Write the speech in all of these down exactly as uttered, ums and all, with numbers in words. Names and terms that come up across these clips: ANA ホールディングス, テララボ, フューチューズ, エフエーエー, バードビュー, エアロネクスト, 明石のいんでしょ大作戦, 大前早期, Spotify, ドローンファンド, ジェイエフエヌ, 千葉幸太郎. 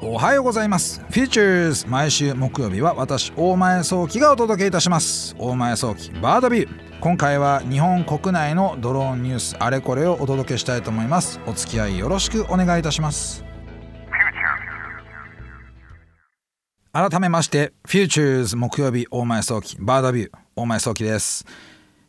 おはようございます。フューチューズ、毎週木曜日は私大前早期がお届けいたします。大前早期バードビュー、今回は日本国内のドローンニュースあれこれをお届けしたいと思います。お付き合いよろしくお願いいたします。改めましてフューチューズ木曜日大前早期バードビュー、大前早期です。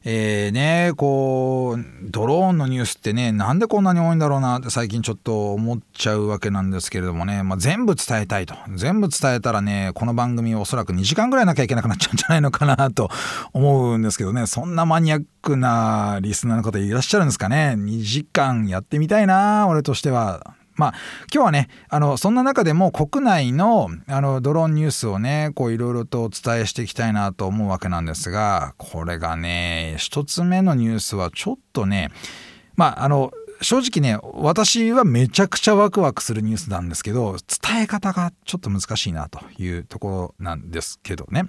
えーね、こうドローンのニュースってね、なんでこんなに多いんだろうなって最近ちょっと思っちゃうわけなんですけれどもね、まあ、全部伝えたいと、全部伝えたらね、この番組おそらくにじかんぐらいなきゃいけなくなっちゃうんじゃないのかなと思うんですけどね。そんなマニアックなリスナーの方いらっしゃるんですかね。にじかんやってみたいな俺としては。まあ、今日はね、あのそんな中でも国内 の, あのドローンニュースをね、こういろいろとお伝えしていきたいなと思うわけなんですが、これがね、一つ目のニュースはちょっとね、まああの正直ね、私はめちゃくちゃワクワクするニュースなんですけど、伝え方がちょっと難しいなというところなんですけどね。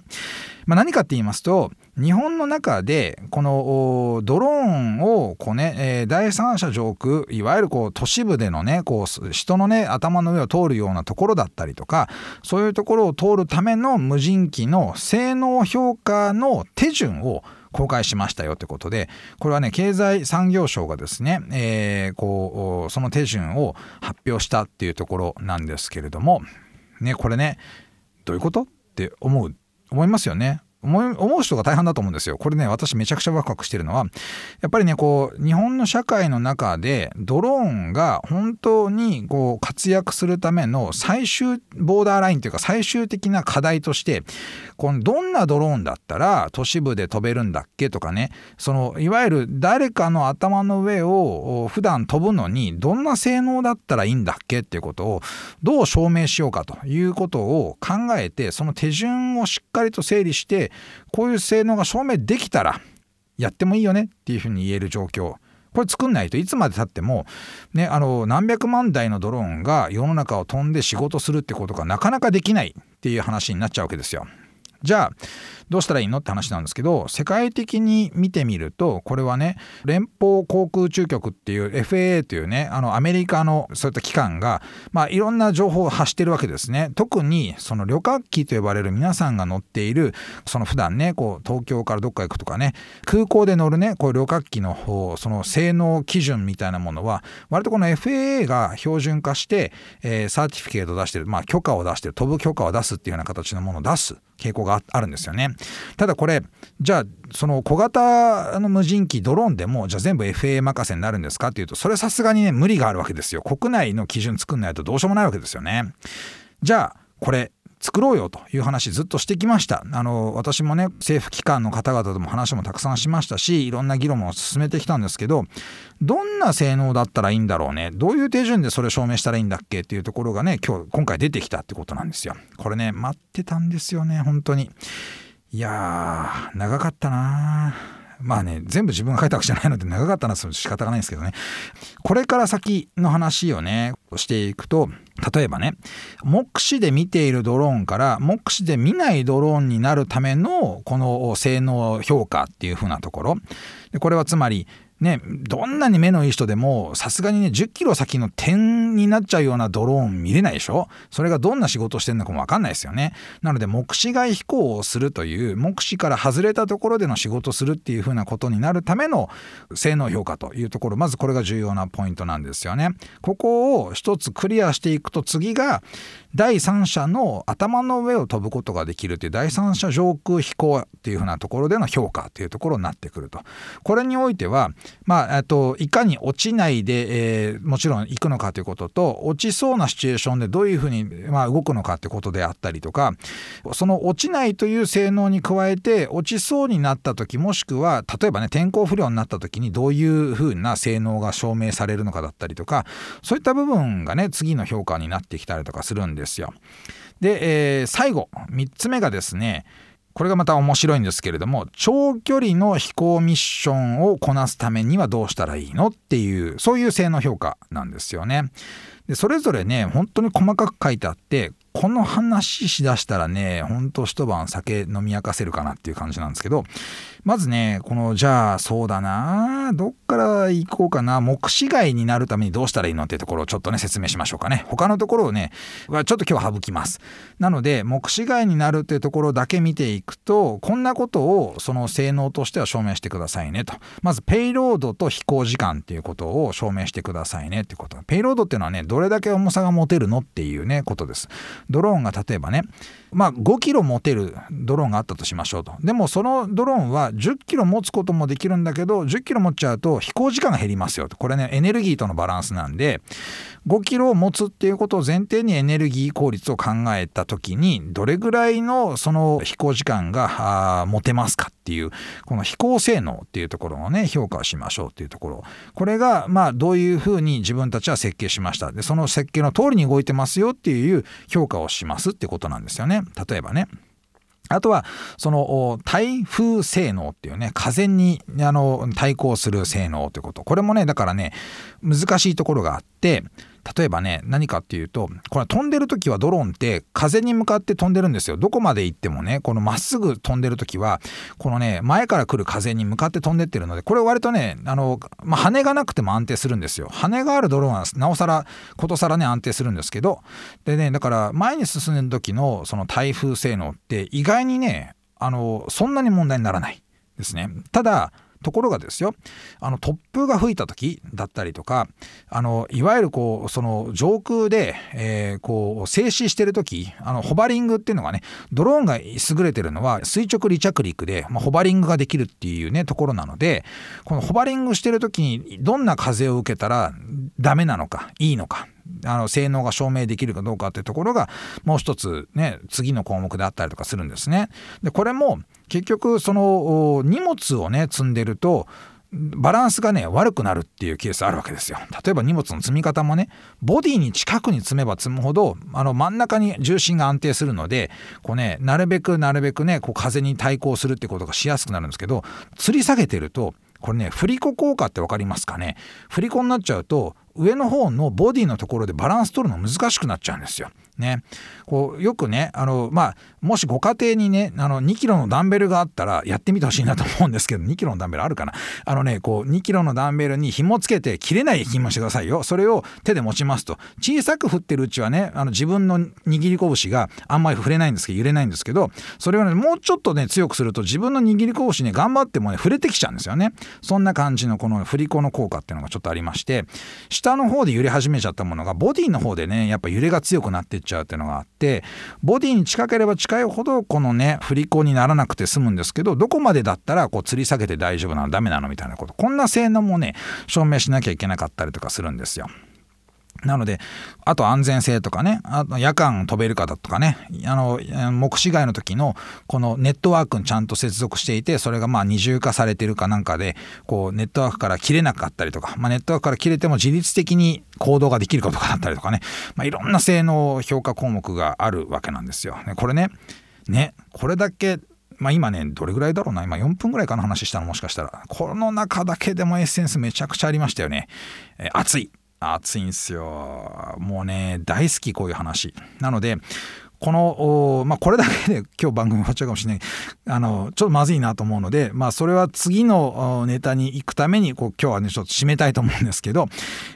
まあ、何かって言いますと、日本の中でこのドローンをこう、ねえー、第三者上空、いわゆるこう都市部でのね、こう人のね頭の上を通るようなところだったりとか、そういうところを通るための無人機の性能評価の手順を公開しましたよということで、これはね、経済産業省がですね、えー、こうその手順を発表したっていうところなんですけれども、ね、これね、どういうことって思う思いますよね。思い、思う人が大半だと思うんですよ。これね、私めちゃくちゃワクワクしてるのは、やっぱりね、こう日本の社会の中でドローンが本当にこう活躍するための最終ボーダーラインというか、最終的な課題として、このどんなドローンだったら都市部で飛べるんだっけとかね、そのいわゆる誰かの頭の上を普段飛ぶのにどんな性能だったらいいんだっけっていうことをどう証明しようかということを考えて、その手順をしっかりと整理して、こういう性能が証明できたらやってもいいよねっていうふうに言える状況、これ作んないといつまで経っても、ね、あの何百万台のドローンが世の中を飛んで仕事するってことがなかなかできないっていう話になっちゃうわけですよ。じゃあどうしたらいいのって話なんですけど、世界的に見てみると、これはね、連邦航空宇宙局っていう エフエーエー というね、あのアメリカのそういった機関が、まあ、いろんな情報を発してるわけですね。特にその旅客機と呼ばれる皆さんが乗っている、その普段ね、こう東京からどっか行くとかね、空港で乗るね、こう旅客機のその性能基準みたいなものは、割とこの エフエーエー が標準化して、えー、サーティフィケートを出してる、まあ、許可を出してる、飛ぶ許可を出すっていうような形のものを出す傾向があるんですよね。ただこれ、じゃあその小型の無人機ドローンでもじゃあ全部 エフエーエー 任せになるんですかっていうと、それさすがにね、無理があるわけですよ。国内の基準作んないとどうしようもないわけですよね。じゃあこれ作ろうよという話ずっとしてきました。あの私もね、政府機関の方々とも話もたくさんしましたし、いろんな議論も進めてきたんですけど、どんな性能だったらいいんだろうね、どういう手順でそれ証明したらいいんだっけっていうところがね、今日今回出てきたってことなんですよ。これね、待ってたんですよね、本当に。いやー、長かったなー。まあね、全部自分が書いたわけじゃないので長かったな、その仕方がないんですけどね。これから先の話をねしていくと、例えばね、目視で見ているドローンから目視で見ないドローンになるためのこの性能評価っていう風なところで、これはつまりね、どんなに目のいい人でもさすがにね、じゅっキロ先の点になっちゃうようなドローン見れないでしょ。それがどんな仕事をしてるのかも分かんないですよね。なので目視外飛行をするという、目視から外れたところでの仕事をするっていう風なことになるための性能評価というところ、まずこれが重要なポイントなんですよね。ここを一つクリアしていくと、次が第三者の頭の上を飛ぶことができるという、第三者上空飛行っていう風なところでの評価というところになってくると。これにおいては、まあ、あといかに落ちないで、えー、もちろん行くのかということと、落ちそうなシチュエーションでどういうふうに、まあ、動くのかということであったりとか、その落ちないという性能に加えて、落ちそうになった時、もしくは例えばね、天候不良になった時にどういうふうな性能が証明されるのかだったりとか、そういった部分がね、次の評価になってきたりとかするんですよ。で、えー、最後みっつめがですね、これがまた面白いんですけれども、長距離の飛行ミッションをこなすためにはどうしたらいいのっていう、そういう性能評価なんですよね。で、それぞれね、本当に細かく書いてあって、この話しだしたらね、ほんと一晩酒飲み明かせるかなっていう感じなんですけど、まずね、このじゃあそうだな、どっから行こうかな、目視外になるためにどうしたらいいのっていうところをちょっとね説明しましょうかね。他のところをねちょっと今日は省きます。なので目視外になるっていうところだけ見ていくと、こんなことをその性能としては証明してくださいねと。まずペイロードと飛行時間っていうことを証明してくださいねっていうこと。ペイロードっていうのはね、どれだけ重さが持てるのっていうねことです。ドローンが例えばね、まあごキロ持てるドローンがあったとしましょうと。でもそのドローンはじゅっキロ持つこともできるんだけど、じゅっキロ持っちゃうと飛行時間が減りますよと。これねエネルギーとのバランスなんで、ごキロを持つっていうことを前提にエネルギー効率を考えた時に、どれぐらいのその飛行時間が持てますかっていう、この飛行性能っていうところをね評価をしましょうっていうところ。これがまあどういうふうに自分たちは設計しました。でその設計の通りに動いてますよっていう評価をしますってことなんですよね。例えばね、あとはその台風性能っていうね、風にあの対抗する性能ということ。これもねだからね難しいところがあって、例えばね何かっていうと、これ飛んでるときはドローンって風に向かって飛んでるんですよ。どこまで行ってもね、このまっすぐ飛んでるときはこのね前から来る風に向かって飛んでってるので、これ割とねあの、まあ、羽がなくても安定するんですよ。羽があるドローンはなおさらことさらね安定するんですけど、でねだから前に進んでる時のその台風性能って意外にねあのそんなに問題にならないですね。ただところがですよ、あの突風が吹いた時だったりとか、あのいわゆるこうその上空で、えー、こう静止してる時、あのホバリングっていうのがね、ドローンが優れてるのは垂直離着陸で、まあ、ホバリングができるっていうねところなので、このホバリングしてる時にどんな風を受けたらダメなのかいいのか、あの性能が証明できるかどうかっていうところがもう一つね次の項目であったりとかするんですね。でこれも結局その荷物をね積んでるとバランスがね悪くなるっていうケースあるわけですよ。例えば荷物の積み方もね、ボディに近くに積めば積むほどあの真ん中に重心が安定するので、こうねなるべくなるべくねこう風に対抗するってことがしやすくなるんですけど、吊り下げてるとこれね振り子効果って分かりますかね。振り子になっちゃうと上の方のボディのところでバランス取るの難しくなっちゃうんですよね。こうよくねあの、まあ、もしご家庭にねあのにキロのダンベルがあったらやってみてほしいなと思うんですけど、にキロのダンベルあるかな。あのねこうにキロのダンベルに紐つけて切れない紐してくださいよ。それを手で持ちますと、小さく振ってるうちはねあの自分の握り拳があんまり触れないんですけど、揺れないんですけど、それをねもうちょっとね強くすると自分の握り拳ね頑張ってもね触れてきちゃうんですよね。そんな感じのこの振り子の効果っていうのがちょっとありまして、下の方で揺れ始めちゃったものがボディの方でねやっぱ揺れが強くなってっちゃうっていうのがあって、ボディに近ければ近いほどこのね振り子にならなくて済むんですけど、どこまでだったらこう吊り下げて大丈夫なのダメなのみたいなこと、こんな性能もね証明しなきゃいけなかったりとかするんですよ。なのであと安全性とかね、あと夜間飛べるかだとかね、あの目視外の時のこのネットワークにちゃんと接続していて、それがまあ二重化されてるかなんかでこうネットワークから切れなかったりとか、まあ、ネットワークから切れても自律的に行動ができるかとかだったりとかね、まあ、いろんな性能評価項目があるわけなんですよ。これね、ね、これだけまあ今ねどれぐらいだろうな、今よんぷんぐらいかの話したのもしかしたら、この中だけでもエッセンスめちゃくちゃありましたよね。えー、熱い暑いんすよ。もうね大好きこういう話なので、この、まあ、これだけで今日番組終わっちゃうかもしれない、あのちょっとまずいなと思うので、まあ、それは次のネタに行くためにこう今日はねちょっと締めたいと思うんですけど、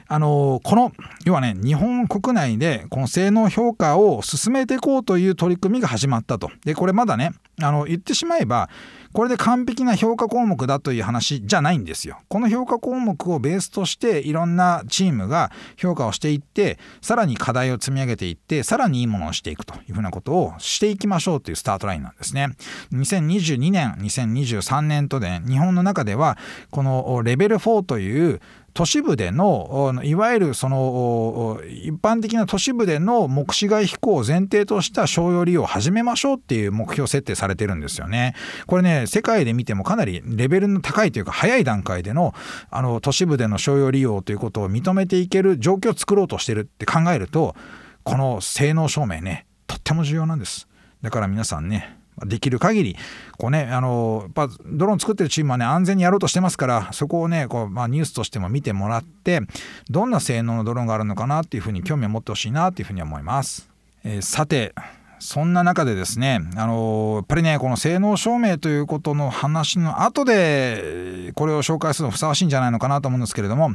あのこの要はね日本国内でこの性能評価を進めていこうという取り組みが始まったと。でこれまだねあの言ってしまえばこれで完璧な評価項目だという話じゃないんですよ。この評価項目をベースとしていろんなチームが評価をしていって、さらに課題を積み上げていって、さらにいいものをしていくというふうなことをしていきましょうというスタートラインなんですね。にせんにじゅうにねんにせんにじゅうさんねんとで、ね、日本の中ではこのレベルフォーという都市部でのいわゆるその一般的な都市部での目視外飛行を前提とした商用利用を始めましょうっていう目標設定されてるんですよね。これね世界で見てもかなりレベルの高いというか早い段階で の, あの都市部での商用利用ということを認めていける状況を作ろうとしてるって考えると、この性能証明ねとっても重要なんです。だから皆さんねできる限りこうねあのやっぱドローン作ってるチームはね安全にやろうとしてますから、そこをねこう、まあ、ニュースとしても見てもらって、どんな性能のドローンがあるのかなっていうふうに興味を持ってほしいなっていうふうに思います。えー、さてそんな中でですね、あのー、やっぱりねこの性能証明ということの話の後でこれを紹介するのふさわしいんじゃないのかなと思うんですけれども、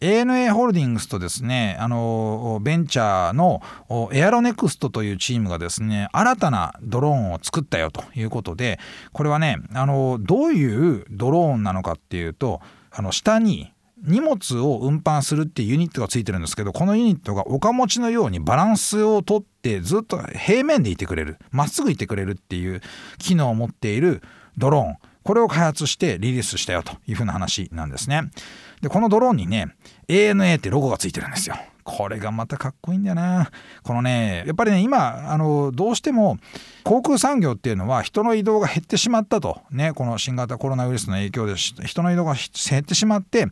エーエヌエー ホールディングスとですね、あのー、ベンチャーのエアロネクストというチームがですね新たなドローンを作ったよということで、これはね、あのー、どういうドローンなのかっていうと、あの下に荷物を運搬するっていうユニットがついてるんですけど、このユニットが岡持ちのようにバランスをとってずっと平面でいてくれる、まっすぐいてくれるっていう機能を持っているドローン、これを開発してリリースしたよというふうな話なんですね。でこのドローンにね エーエヌエー ってロゴがついてるんですよ。これがまたかっこいいんだよな。このねやっぱりね今あのどうしても航空産業っていうのは人の移動が減ってしまったと、ね、この新型コロナウイルスの影響で人の移動が減ってしまって、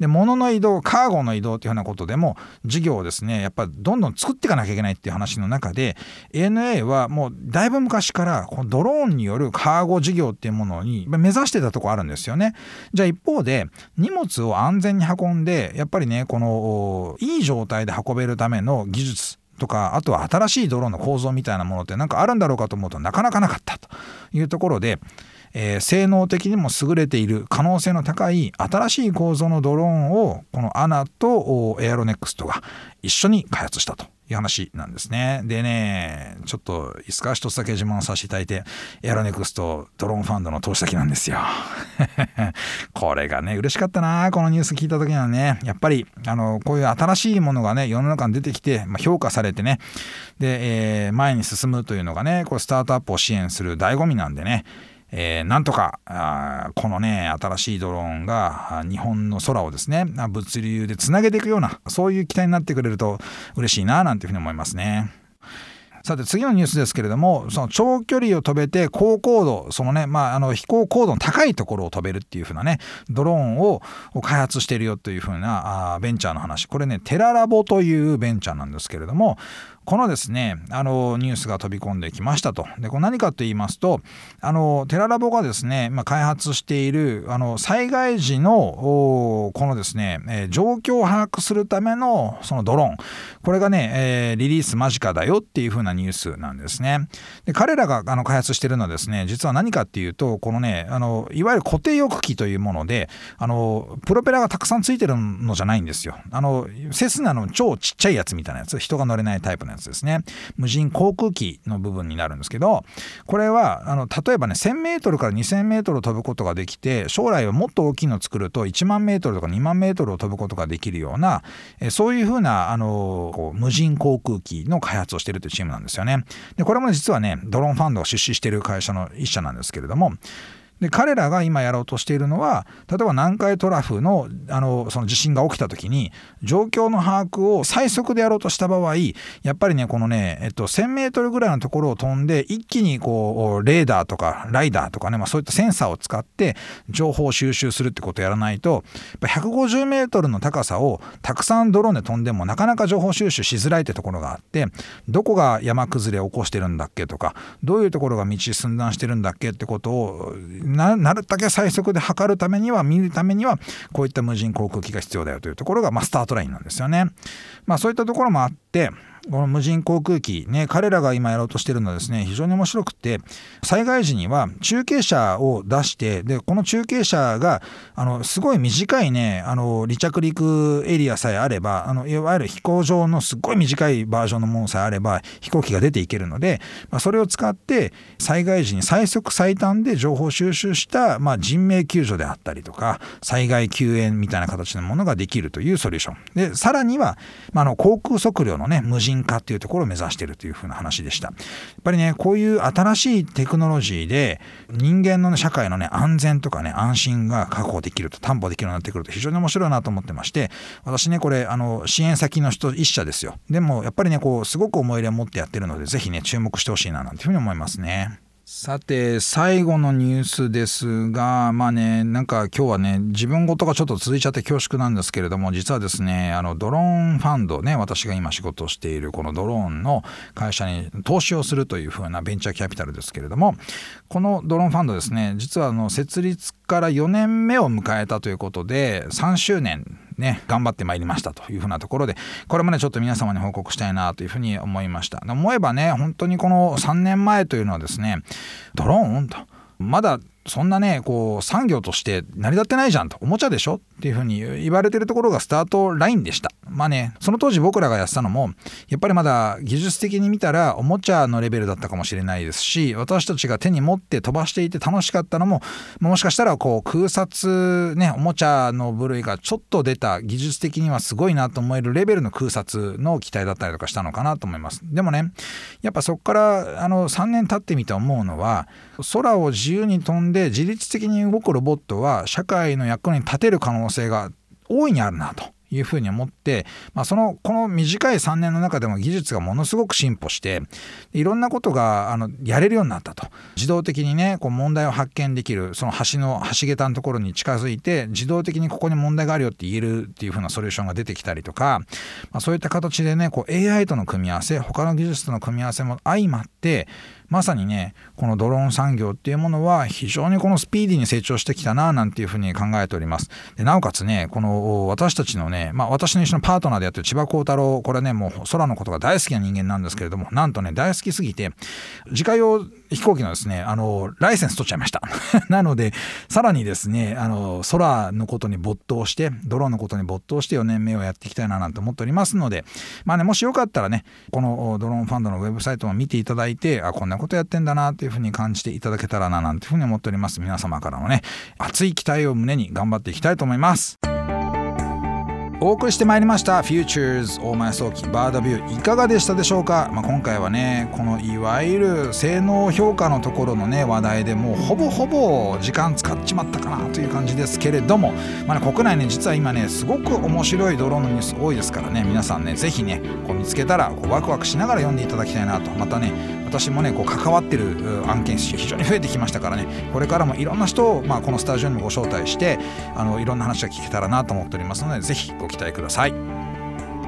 で物の移動、カーゴの移動っていうようなことでも事業をですねやっぱどんどん作っていかなきゃいけないっていう話の中で、 エーエヌエー はもうだいぶ昔からこのドローンによるカーゴ事業っていうものに目指してたとこあるんですよね。じゃあ一方で荷物を安全に運んでやっぱりねこのいい状態で運べるための技術とか、あとは新しいドローンの構造みたいなものってなんかあるんだろうかと思うとなかなかなかったというところで、えー、性能的にも優れている可能性の高い新しい構造のドローンをこの エーエヌエー とエアロネクストが一緒に開発したという話なんですね。でねちょっといつか一つだけ自慢させていただいて、エアロネクストドローンファンドの投資先なんですよこれがね嬉しかったな、このニュース聞いた時にはね。やっぱりあのこういう新しいものがね世の中に出てきて、まあ、評価されてね、で、えー、前に進むというのがねこうスタートアップを支援する醍醐味なんでね、えー、なんとかあこのね新しいドローンが日本の空をですね物流でつなげていくような、そういう期待になってくれると嬉しいななんていうふうに思いますね。さて次のニュースですけれども、その長距離を飛べて高高度、そのね、まあ、あの飛行高度の高いところを飛べるっていう風なねドローンを開発しているよという風なあベンチャーの話、これねテララボというベンチャーなんですけれども、このですねあのニュースが飛び込んできましたと。でこれ何かと言いますと、あのテララボがですね、まあ、開発しているあの災害時のこのですね、えー、状況を把握するためのそのドローン、これがね、えー、リリース間近だよっていう風なニュースなんですね。で彼らがあの開発しているのはですね、実は何かっていうと、このねあのいわゆる固定翼機というもので、あのプロペラがたくさんついてるのじゃないんですよ。あのセスナの超ちっちゃいやつみたいなやつ、人が乗れないタイプのやつですね、無人航空機の部分になるんですけど、これはあの例えばね せんメートル から にせんメートル を飛ぶことができて、将来はもっと大きいのを作るといちまんメートルとかにまんメートルを飛ぶことができるような、えそういうふうなあのこう無人航空機の開発をしているというチームなんですよね。でこれも実はねドローンファンドが出資している会社の一社なんですけれども、で彼らが今やろうとしているのは、例えば南海トラフ の, あのその地震が起きた時に状況の把握を最速でやろうとした場合、やっぱりねこのね、えっと、せんメートルぐらいのところを飛んで一気にこうレーダーとかライダーとかね、まあ、そういったセンサーを使って情報を収集するってことをやらないと、やっぱひゃくごじゅうメートルの高さをたくさんドローンで飛んでもなかなか情報収集しづらいってところがあって、どこが山崩れを起こしてるんだっけとか、どういうところが道寸断してるんだっけってことをな, なるだけ最速で測るためには見るためにはこういった無人航空機が必要だよというところが、まあ、スタートラインなんですよね。まあ、そういったところもあって、この無人航空機ね、彼らが今やろうとしてるのはですね非常に面白くて、災害時には中継車を出して、でこの中継車があのすごい短いね、あの離着陸エリアさえあれば、あのいわゆる飛行場のすごい短いバージョンのものさえあれば飛行機が出ていけるので、まあ、それを使って災害時に最速最短で情報収集した、まあ、人命救助であったりとか災害救援みたいな形のものができるというソリューションで、さらには、まあ、あの航空測量のね無人化っていうところを目指しているというふうな話でした。やっぱりねこういう新しいテクノロジーで人間の、ね、社会のね安全とかね安心が確保できると、担保できるようになってくると非常に面白いなと思ってまして、私ねこれあの支援先の人一社ですよ。でもやっぱりねこうすごく思い入れを持ってやってるので、ぜひね注目してほしいななんていうふうに思いますね。さて最後のニュースですが、まあねなんか今日はね自分事がちょっと続いちゃって恐縮なんですけれども、実はですねあのドローンファンドね、私が今仕事をしているこのドローンの会社に投資をするというふうなベンチャーキャピタルですけれども、このドローンファンドですね、実はあの設立からよねんめを迎えたということでさんしゅうねんね、頑張ってまいりましたというふうなところで、これもねちょっと皆様に報告したいなというふうに思いました。思えばね、本当にこのさんねんまえというのはですね、ドローンとまだそんなねこう産業として成り立ってないじゃんと、おもちゃでしょっていうふうに言われてるところがスタートラインでした。まあね、その当時僕らがやってたのもやっぱりまだ技術的に見たらおもちゃのレベルだったかもしれないですし、私たちが手に持って飛ばしていて楽しかったのも、もしかしたらこう空撮ね、おもちゃの部類がちょっと出た、技術的にはすごいなと思えるレベルの空撮の機体だったりとかしたのかなと思います。でもね、やっぱそこからあのさんねん経ってみて思うのは、空を自由に飛んでで自律的に動くロボットは社会の役に立てる可能性が大いにあるなというふうに思って、まあ、そのこの短いさんねんの中でも技術がものすごく進歩して、いろんなことがあのやれるようになったと。自動的にねこう問題を発見できる、その橋の橋桁のところに近づいて自動的にここに問題があるよって言えるっていうふうなソリューションが出てきたりとか、まあ、そういった形でねこう エーアイ との組み合わせ、他の技術との組み合わせも相まって、まさにねこのドローン産業っていうものは非常にこのスピーディーに成長してきたななんていうふうに考えております。でなおかつね、この私たちのね、まあ、私の一緒のパートナーでやってる千葉幸太郎、これねもう空のことが大好きな人間なんですけれども、なんとね大好きすぎて自家用飛行機のですねあのライセンス取っちゃいましたなのでさらにですねあの空のことに没頭して、ドローンのことに没頭してよねんめをやっていきたいななんて思っておりますので、まあね、もしよかったらねこのドローンファンドのウェブサイトを見ていただいて、あこんなことやってんだなというふうに感じていただけたらななんていうふうに思っております。皆様からのね熱い期待を胸に頑張っていきたいと思います。お送りしてまいりましたフューチャーズ大前早期バードビュー、いかがでしたでしょうか。まあ、今回はねこのいわゆる性能評価のところのね話題でもうほぼほぼ時間使っちまったかなという感じですけれども、まあね、国内ね実は今ねすごく面白いドローンのニュース多いですからね、皆さんねぜひねこう見つけたらこうワクワクしながら読んでいただきたいなと。またね私もねこう関わってる案件数非常に増えてきましたからね、これからもいろんな人を、まあ、このスタジオにもご招待してあのいろんな話が聞けたらなと思っておりますので、ぜひご期待ください。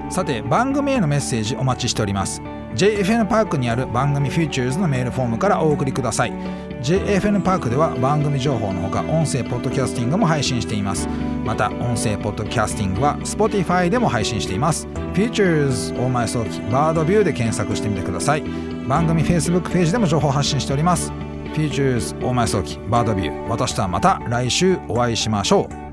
さて番組へのメッセージお待ちしております。 ジェイエフエヌ パークにある番組フューチャーズのメールフォームからお送りください。 ジェイエフエヌ パークでは番組情報のほか音声ポッドキャスティングも配信しています。また音声ポッドキャスティングは Spotify でも配信しています。フューチャーズ大前早期バードビューで検索してみてください。番組 Facebook ページでも情報発信しております。フューチャーズ大前早期バードビュー、私とはまた来週お会いしましょう。